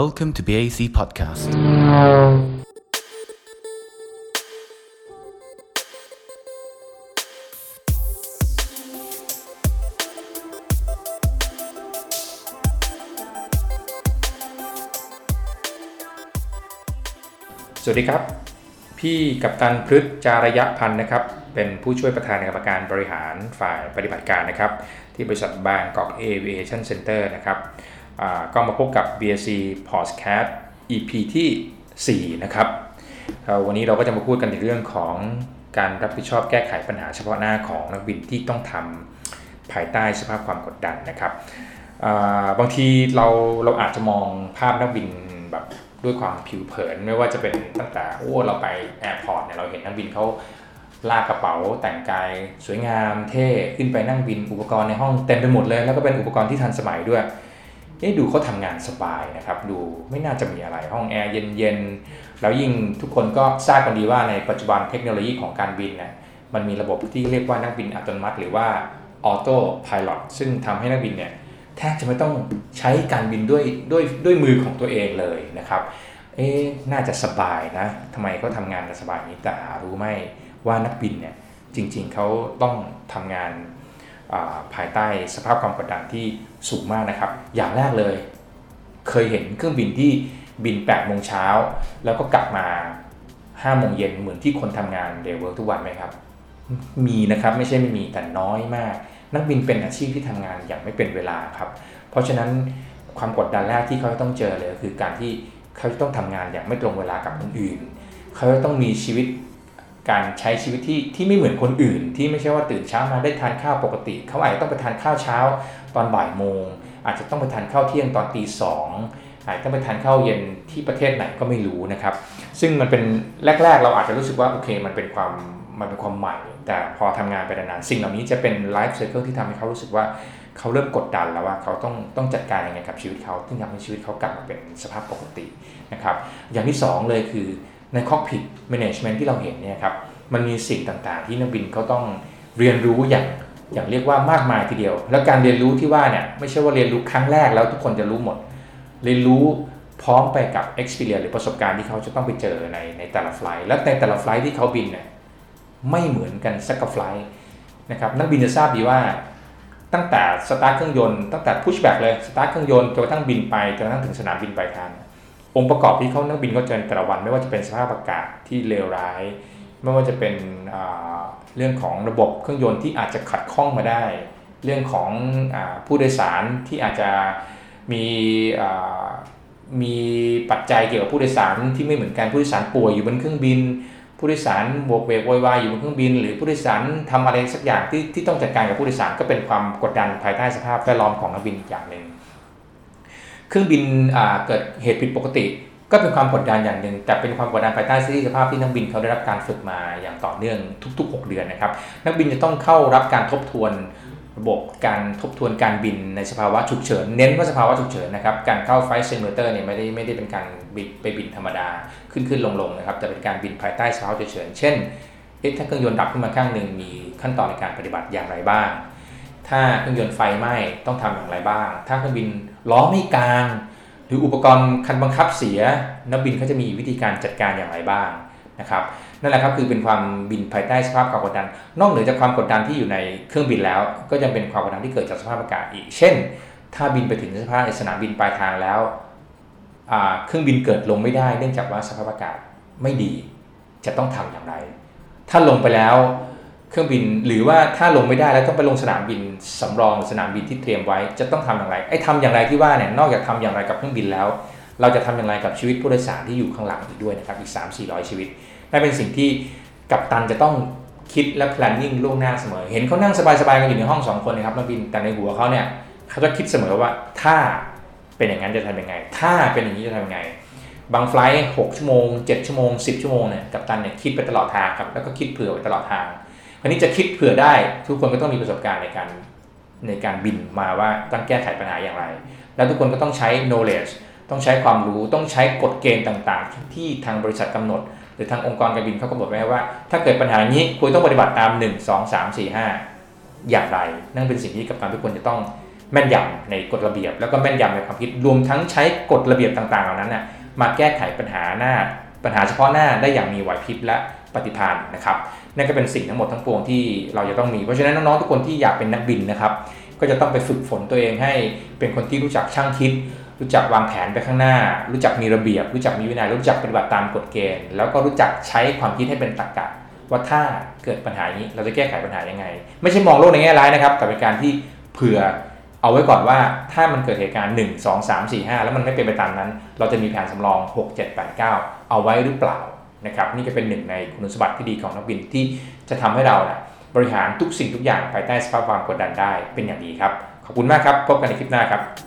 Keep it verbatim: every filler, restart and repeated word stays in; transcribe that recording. Welcome to บี เอ ซี Podcast สวัสดีครับพี่กัปตันพฤกษ์จาระยะพันธ์นะครับเป็นผู้ช่วยประธานกรรมการบริหารฝ่ายปฏิบัติการนะครับที่บริษัทบางกอก Aviation Center นะครับก็มาพบกับ บี เอส ซี Podcast อี พี ที่สี่นะครับวันนี้เราก็จะมาพูดกันในเรื่องของการรับผิดชอบแก้ไขปัญหาเฉพาะหน้าของนักบินที่ต้องทำภายใต้สภาพความกดดันนะครับบางทีเราเราอาจจะมองภาพนักบินแบบด้วยความผิวเผินไม่ว่าจะเป็นตั้งแต่โอ้เราไปแอร์พอร์ตเนี่ยเราเห็นนักบินเขาลากกระเป๋าแต่งกายสวยงามเท่ขึ้นไปนั่งบินอุปกรณ์ในห้องเต็มไปหมดเลยแล้วก็เป็นอุปกรณ์ที่ทันสมัยด้วยนี่ดูเขาทำงานสบายนะครับดูไม่น่าจะมีอะไรห้องแอร์เย็นๆแล้วยิ่งทุกคนก็ทราบกันดีว่าในปัจจุบันเทคโนโลยีของการบินนะมันมีระบบที่เรียกว่านักบินอัตโนมัติหรือว่าออโต้ไพลอตซึ่งทำให้นักบินเนี่ยแทบจะไม่ต้องใช้การบินด้วยด้วยด้วยมือของตัวเองเลยนะครับเอ๊ะน่าจะสบายนะทำไมเขาทำงานสบายนี้แต่รู้ไหมว่านักบินเนี่ยจริงๆเขาต้องทำงานภายใต้สภาพความกดดันที่สูงมากนะครับอย่างแรกเลยเคยเห็นเครื่องบินที่บินแปดโมงเช้าแล้วก็กลับมาห้าโมงเย็นเหมือนที่คนทำงานเดย์เวิร์คทุกวันไหมครับมีนะครับไม่ใช่ไม่มีแต่น้อยมากนักบินเป็นอาชีพที่ทำงานอย่างไม่เป็นเวลาครับเพราะฉะนั้นความกดดันแรกที่เขาต้องเจอเลยคือการที่เขาต้องทำงานอย่างไม่ตรงเวลากับคนอื่นเขาต้องมีชีวิตการใช้ชีวิตที่ที่ไม่เหมือนคนอื่นที่ไม่ใช่ว่าตื่นเช้ามาได้ทานข้าวปกติเขาอาจจะต้องไปทานข้าวเช้าตอนบ่ายโมงอาจจะต้องไปทานข้าวเที่ยงตอนตีสองอาจจะต้องไปทานข้าวเย็นที่ประเทศไหนก็ไม่รู้นะครับซึ่งมันเป็นแรกๆเราอาจจะรู้สึกว่าโอเคมันเป็นความมันเป็นความใหม่แต่พอทำงานไปนานๆสิ่งเหล่านี้จะเป็นไลฟ์ไซเคิลที่ทำให้เขารู้สึกว่าเขาเริ่มกดดันแล้วว่าเขาต้องต้องจัดการยังไงกับชีวิตเขาซึ่งทำให้ชีวิตเขากลับมาเป็นสภาพปกตินะครับอย่างที่สองเลยคือในคอกพิทแมเนจเมนต์ที่เราเห็นเนี่ยครับมันมีสิ่งต่างๆที่นักบินเขาต้องเรียนรู้อย่างอย่างเรียกว่ามากมายทีเดียวแล้วการเรียนรู้ที่ว่าเนี่ยไม่ใช่ว่าเรียนรู้ครั้งแรกแล้วทุกคนจะรู้หมดเรียนรู้พร้อมไปกับ experience หรือประสบการณ์ที่เขาจะต้องไปเจอในในแต่ละไฟล์และในแต่ละไฟล์ที่เขาบินเนี่ยไม่เหมือนกันสักไฟล์นะครับนักบินจะทราบดีว่าตั้งแต่สตาร์ทเครื่องยนต์ตั้งแต่ push back เลยสตาร์ทเครื่องยนต์จนกระทั่งบินไปจนกระทั่งถึงสนามบินปลายทางองค์ประกอบที่เขานักบินเขาเจอแต่ละวันไม่ว่าจะเป็นสภาพอากาศที่เลวร้ายไม่ว่าจะเป็นเรื่องของระบบเครื่องยนต์ที่อาจจะขัดข้องมาได้เรื่องของผู้โดยสารที่อาจจะมีมีปัจจัยเกี่ยวกับผู้โดยสารที่ไม่เหมือนกันผู้โดยสารป่วยอยู่บนเครื่องบินผู้โดยสารโบกเวกโวยวายอยู่บนเครื่องบินหรือผู้โดยสารทำอะไรสักอย่างที่ที่ต้องจัดการกับผู้โดยสารก็เป็นความกดดันภายใต้สภาพแวดล้อมของนักบินอย่างหนึ่งเครื่องบินเกิดเหตุผิดปกติก็เป็นความกดดันอย่างหนึ่งแต่เป็นความกดดันภายใต้สภาพที่นักบินเขาได้รับการฝึกมาอย่างต่อเนื่องทุกๆหกเดือนนะครับนักบินจะต้องเข้ารับการทบทวนระบบการทบทวนการบินในสภาวะฉุกเฉินเน้นว่าสภาวะฉุกเฉินนะครับการเข้าไฟท์ซิมูเลเตอร์เนี่ยไม่ได้ไม่ได้เป็นการบินไปบินธรรมดาขึ้นขึ้นลงลงนะครับแต่เป็นการบินภายใต้สภาวะฉุกเฉินเช่นถ้าเครื่องยนต์ดับขึ้นมาข้างหนึ่งมีขั้นตอนในการปฏิบัติอย่างไรบ้างถ้าเครื่องยนต์ไฟไหม้ต้องทำอย่างไรบ้างถ้าเครื่องบินล้อไม่กลางหรืออุปกรณ์คันบังคับเสียนักบินเขาจะมีวิธีการจัดการอย่างไรบ้างนะครับนั่นแหละครับคือเป็นความบินภายใต้สภาพความกดดันนอกเหนือจากความกดดันที่อยู่ในเครื่องบินแล้วก็ยังเป็นความกดดันที่เกิดจากสภาพอากาศอีกเช่นถ้าบินไปถึงสนามบินปลายทางแล้วเครื่องบินเกิดลงไม่ได้เนื่องจากว่าสภาพอากาศไม่ดีจะต้องทำอย่างไรถ้าลงไปแล้วเครื่องบินหรือว่าถ้าลงไม่ได้แล้วต้องไปลงสนามบินสำรองสนามบินที่เตรียมไว้จะต้องทำอย่างไรไอ้ทำอย่างไรที่ว่าเนี่ยนอกจากทำอย่างไรกับเครื่องบินแล้วเราจะทำอย่างไรกับชีวิตผู้โดยสารที่อยู่ข้างหลังอีกด้วยนะครับอีก สามถึงสี่ร้อย ชีวิตนั่นเป็นสิ่งที่กัปตันจะต้องคิดและ planning ล่วงหน้าเสมอเห็นเขานั่งสบายๆกันอยู่ในห้องสองคนนะครับนักบินแต่ในหัวเขาเนี่ยเขาจะคิดเสมอว่าถ้าเป็นอย่างนั้นจะทำยังไงถ้าเป็นอย่างนี้จะทำยังไงบางไฟล์หกชั่วโมงเจ็ดชั่วโมงสิบชั่วโมงเนี่ยกัปตันเนี่ยคิดไปตลอดทางครับแล้วก็คิดเผื่อไปตลอดทางอันนี้จะคิดเผื่อได้ทุกคนก็ต้องมีประสบการณ์ในการในการบินมาว่าต้องแก้ไขปัญหาอย่างไรแล้วทุกคนก็ต้องใช้ knowledge ต้องใช้ความรู้ต้องใช้กฎเกณฑ์ต่างๆที่ทางบริษัทกำหนดหรือทางองค์กรการบินเขากำหนดไว้ว่าถ้าเกิดปัญหานี้คุณต้องปฏิบัติตามหนึ่ง สอง สาม สี่ ห้าอย่างไรนั่นเป็นสิ่งที่กัปตันทุกคนจะต้อง แม่นยำในกฎระเบียบแล้วก็แม่นยำในความคิดรวมทั้งใช้กฎระเบียบต่างๆเหล่านั้นนะมาแก้ไขปัญหาหน้าปัญหาเฉพาะหน้าได้อย่างมีไหวพริบและปฏิภาณนะครับนั่นก็เป็นสิ่งทั้งหมดทั้งปวงที่เราจะต้องมีเพราะฉะนั้นน้องๆทุกคนที่อยากเป็นนักบินนะครับก็จะต้องไปฝึกฝนตัวเองให้เป็นคนที่รู้จักช่างคิดรู้จักวางแผนไปข้างหน้ารู้จักมีระเบียบรู้จักมีวินัยรู้จักปฏิบัติตามกฎเกณฑ์แล้วก็รู้จักใช้ความคิดให้เป็นตรรกะว่าถ้าเกิดปัญหานี้เราจะแก้ไขปัญหายังไงไม่ใช่มองโลกในแง่ร้ายนะครับแต่เป็นการที่เผื่อเอาไว้ก่อนว่าถ้ามันเกิดเหตุการณ์หนึ่ง สอง สาม สี่ ห้าแล้วมันไม่เป็นไปตามนั้นเราจะมีแผนสำรองหก เจ็ด แปด เก้าเอาไว้หรือเปล่านะครับนี่ก็เป็นหนึ่งในคุณสมบัติที่ดีของนักบินที่จะทำให้เรานะบริหารทุกสิ่งทุกอย่างภายใต้สภาพความกดดันได้เป็นอย่างดีครับขอบคุณมากครับพบกันในคลิปหน้าครับ